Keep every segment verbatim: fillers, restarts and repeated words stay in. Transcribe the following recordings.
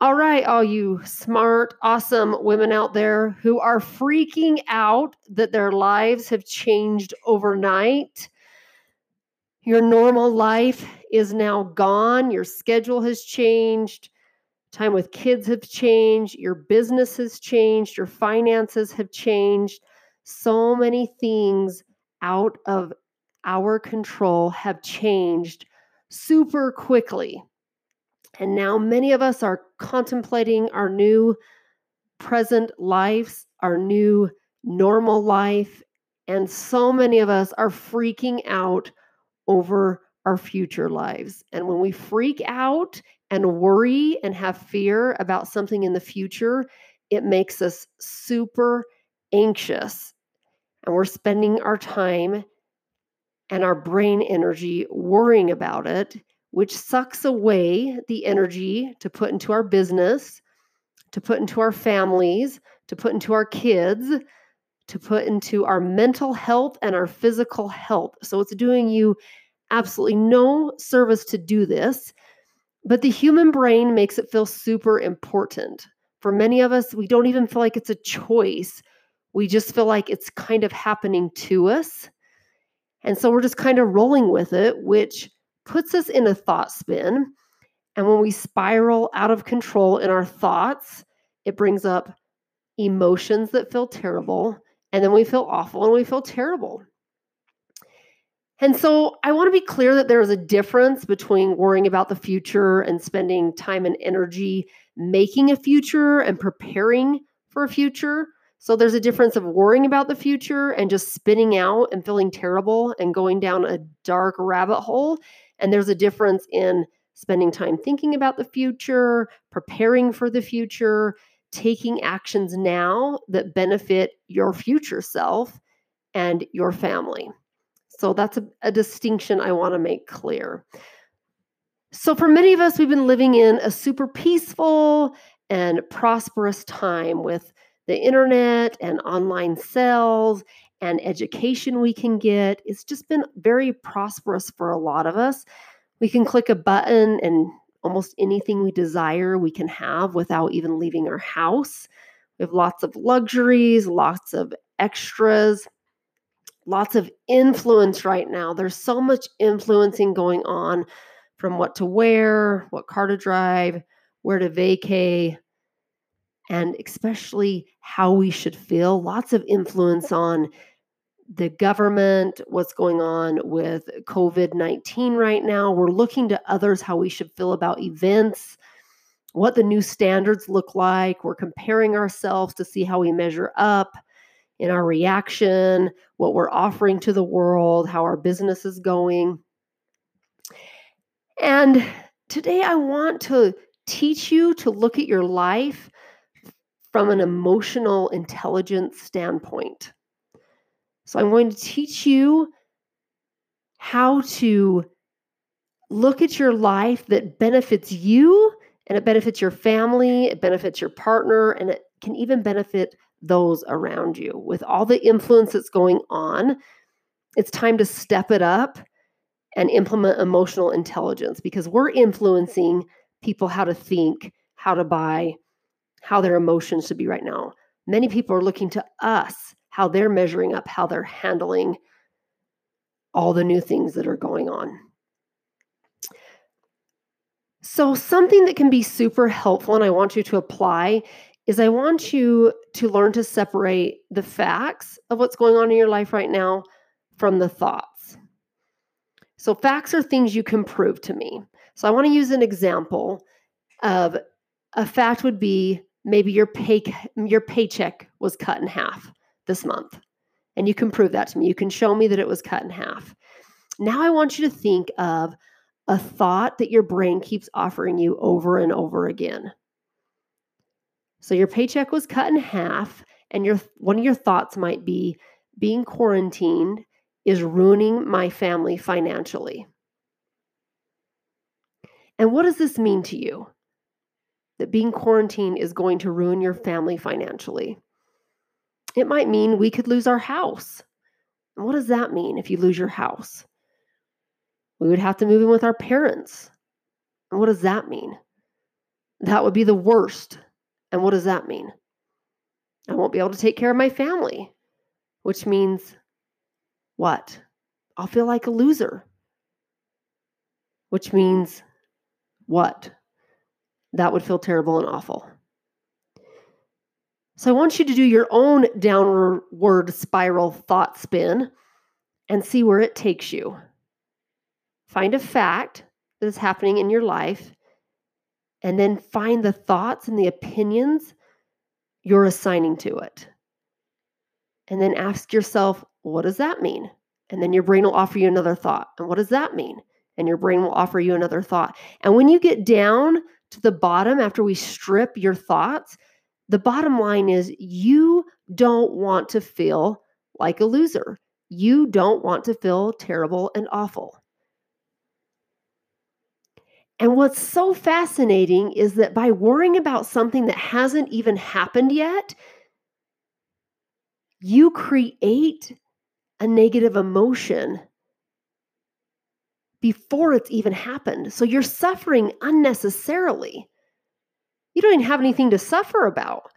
All right, all you smart, awesome women out there who are freaking out that their lives have changed overnight. Your normal life is now gone. Your schedule has changed. Time with kids have changed. Your business has changed. Your finances have changed. So many things out of our control have changed super quickly. And now many of us are contemplating our new present lives, our new normal life, and so many of us are freaking out over our future lives. And when we freak out and worry and have fear about something in the future, it makes us super anxious. And we're spending our time and our brain energy worrying about it, which sucks away the energy to put into our business, to put into our families, to put into our kids, to put into our mental health and our physical health. So it's doing you absolutely no service to do this, but the human brain makes it feel super important. For many of us, we don't even feel like it's a choice. We just feel like it's kind of happening to us. And so we're just kind of rolling with it, which puts us in a thought spin. And when we spiral out of control in our thoughts, it brings up emotions that feel terrible. And then we feel awful and we feel terrible. And so I want to be clear that there is a difference between worrying about the future and spending time and energy making a future and preparing for a future. So there's a difference of worrying about the future and just spinning out and feeling terrible and going down a dark rabbit hole. And there's a difference in spending time thinking about the future, preparing for the future, taking actions now that benefit your future self and your family. So that's a, a distinction I want to make clear. So for many of us, we've been living in a super peaceful and prosperous time with the internet and online sales and education we can get. It's just been very prosperous for a lot of us. We can click a button and almost anything we desire we can have without even leaving our house. We have lots of luxuries, lots of extras, lots of influence right now. There's so much influencing going on, from what to wear, what car to drive, where to vacay, and especially how we should feel. Lots of influence on the government, what's going on with covid nineteen right now. We're looking to others how we should feel about events, what the new standards look like. We're comparing ourselves to see how we measure up in our reaction, what we're offering to the world, how our business is going. And today I want to teach you to look at your life from an emotional intelligence standpoint. So I'm going to teach you how to look at your life that benefits you, and it benefits your family, it benefits your partner, and it can even benefit those around you. With all the influence that's going on, it's time to step it up and implement emotional intelligence, because we're influencing people how to think, how to buy, how their emotions should be right now. Many people are looking to us, how they're measuring up, how they're handling all the new things that are going on. So something that can be super helpful, and I want you to apply, is I want you to learn to separate the facts of what's going on in your life right now from the thoughts. So facts are things you can prove to me. So I want to use an example of a fact would be, maybe your pay, your paycheck was cut in half this month. And you can prove that to me. You can show me that it was cut in half. Now I want you to think of a thought that your brain keeps offering you over and over again. So your paycheck was cut in half, and your one of your thoughts might be, being quarantined is ruining my family financially. And what does this mean to you? That being quarantined is going to ruin your family financially. It might mean we could lose our house. And what does that mean if you lose your house? We would have to move in with our parents. And what does that mean? That would be the worst. And what does that mean? I won't be able to take care of my family, which means what? I'll feel like a loser, which means what? That would feel terrible and awful. So I want you to do your own downward spiral thought spin and see where it takes you. Find a fact that is happening in your life, and then find the thoughts and the opinions you're assigning to it. And then ask yourself, what does that mean? And then your brain will offer you another thought. And what does that mean? And your brain will offer you another thought. And when you get down to the bottom, after we strip your thoughts, the bottom line is you don't want to feel like a loser. You don't want to feel terrible and awful. And what's so fascinating is that by worrying about something that hasn't even happened yet, you create a negative emotion before it's even happened. So you're suffering unnecessarily. You don't even have anything to suffer about,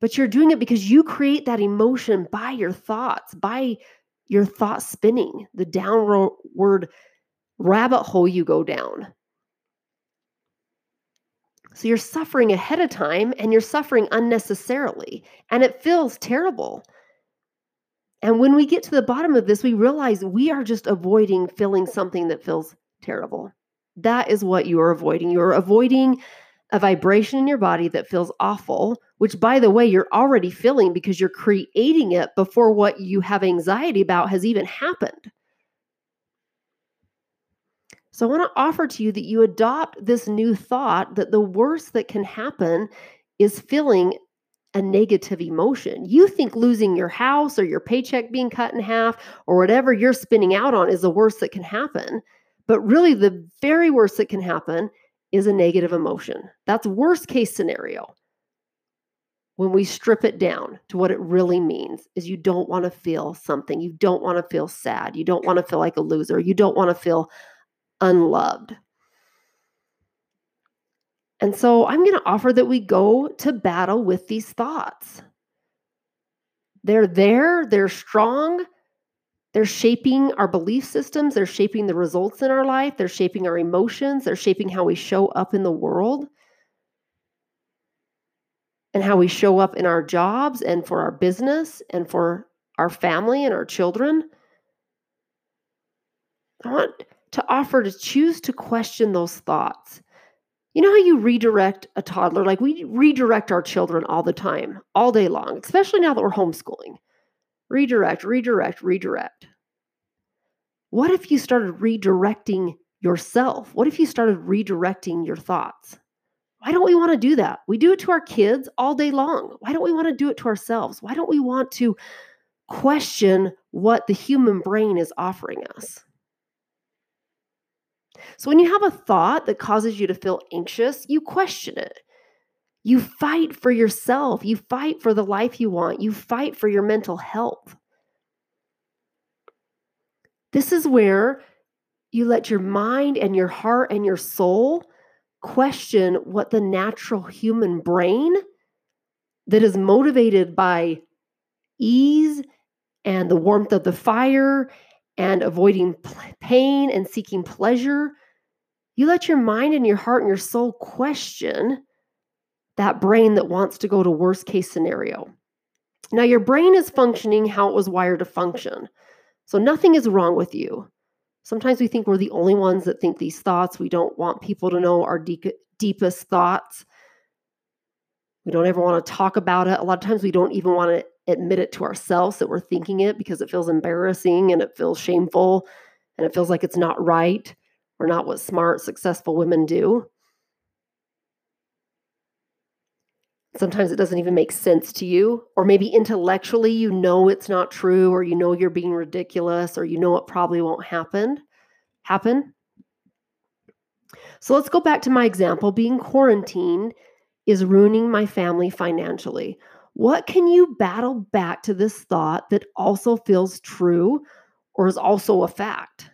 but you're doing it because you create that emotion by your thoughts, by your thought spinning, the downward rabbit hole you go down. So you're suffering ahead of time and you're suffering unnecessarily, and it feels terrible. And when we get to the bottom of this, we realize we are just avoiding feeling something that feels terrible. That is what you are avoiding. You're avoiding a vibration in your body that feels awful, which, by the way, you're already feeling because you're creating it before what you have anxiety about has even happened. So I want to offer to you that you adopt this new thought that the worst that can happen is feeling a negative emotion. You think losing your house or your paycheck being cut in half or whatever you're spinning out on is the worst that can happen. But really, the very worst that can happen is a negative emotion. That's worst case scenario. When we strip it down to what it really means is you don't want to feel something. You don't want to feel sad. You don't want to feel like a loser. You don't want to feel unloved. And so I'm going to offer that we go to battle with these thoughts. They're there, they're strong, they're shaping our belief systems, they're shaping the results in our life, they're shaping our emotions, they're shaping how we show up in the world and how we show up in our jobs and for our business and for our family and our children. I want to offer to choose to question those thoughts. You know how you redirect a toddler? Like, we redirect our children all the time, all day long, especially now that we're homeschooling. Redirect, redirect, redirect. What if you started redirecting yourself? What if you started redirecting your thoughts? Why don't we want to do that? We do it to our kids all day long. Why don't we want to do it to ourselves? Why don't we want to question what the human brain is offering us? So when you have a thought that causes you to feel anxious, you question it. You fight for yourself. You fight for the life you want. You fight for your mental health. This is where you let your mind and your heart and your soul question what the natural human brain that is motivated by ease and the warmth of the fire and avoiding pain and seeking pleasure. You let your mind and your heart and your soul question that brain that wants to go to worst case scenario. Now, your brain is functioning how it was wired to function. So nothing is wrong with you. Sometimes we think we're the only ones that think these thoughts. We don't want people to know our de- deepest thoughts. We don't ever want to talk about it. A lot of times we don't even want to admit it to ourselves that we're thinking it because it feels embarrassing and it feels shameful and it feels like it's not right or not what smart, successful women do. Sometimes it doesn't even make sense to you, or maybe intellectually you know it's not true, or you know you're being ridiculous, or you know it probably won't happen. Happen. So let's go back to my example. Being quarantined is ruining my family financially. What can you battle back to this thought that also feels true or is also a fact?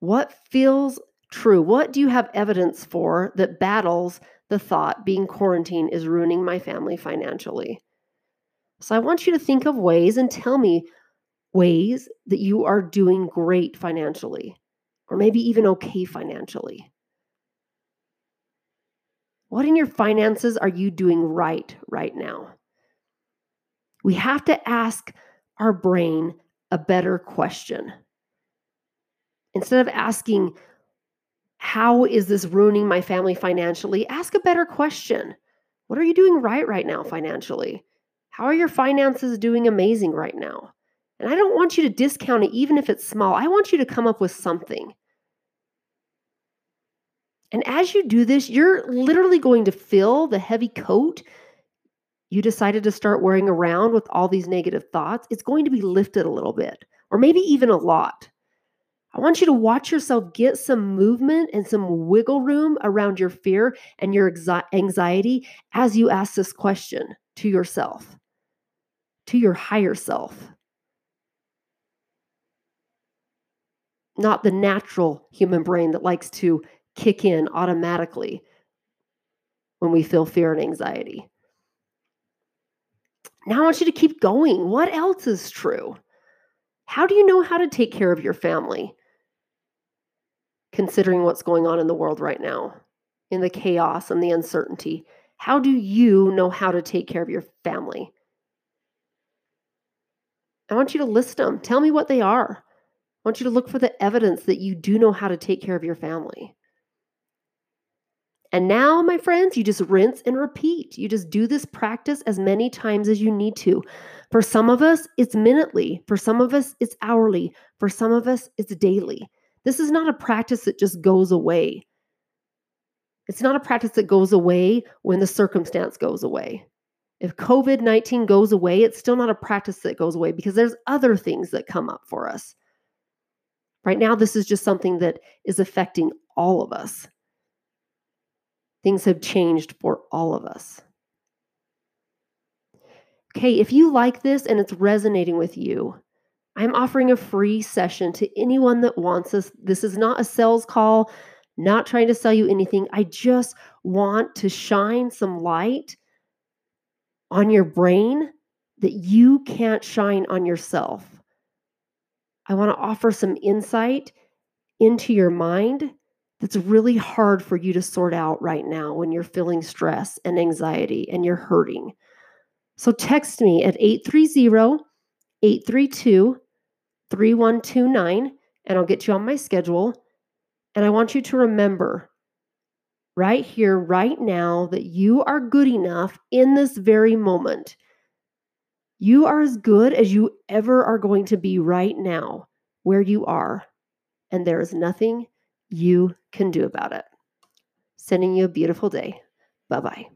What feels true? What do you have evidence for that battles the thought being quarantined is ruining my family financially? So I want you to think of ways and tell me ways that you are doing great financially, or maybe even okay financially. What in your finances are you doing right right now? We have to ask our brain a better question. Instead of asking, how is this ruining my family financially? Ask a better question. What are you doing right right now financially? How are your finances doing amazing right now? And I don't want you to discount it, even if it's small. I want you to come up with something. And as you do this, you're literally going to fill the heavy coat you decided to start wearing around with all these negative thoughts. It's going to be lifted a little bit, or maybe even a lot. I want you to watch yourself get some movement and some wiggle room around your fear and your exi- anxiety as you ask this question to yourself, to your higher self. Not the natural human brain that likes to kick in automatically when we feel fear and anxiety. Now I want you to keep going. What else is true? How do you know how to take care of your family, considering what's going on in the world right now, in the chaos and the uncertainty? How do you know how to take care of your family? I want you to list them. Tell me what they are. I want you to look for the evidence that you do know how to take care of your family. And now, my friends, you just rinse and repeat. You just do this practice as many times as you need to. For some of us, it's minutely. For some of us, it's hourly. For some of us, it's daily. This is not a practice that just goes away. It's not a practice that goes away when the circumstance goes away. If covid nineteen goes away, it's still not a practice that goes away, because there's other things that come up for us. Right now, this is just something that is affecting all of us. Things have changed for all of us. Okay, if you like this and it's resonating with you, I'm offering a free session to anyone that wants this. This is not a sales call, not trying to sell you anything. I just want to shine some light on your brain that you can't shine on yourself. I want to offer some insight into your mind that's really hard for you to sort out right now when you're feeling stress and anxiety and you're hurting. So text me at eight three zero, eight three two, three one two nine, and I'll get you on my schedule. And I want you to remember right here, right now, that you are good enough in this very moment. You are as good as you ever are going to be right now, where you are. And there is nothing you can do about it. Sending you a beautiful day. Bye-bye.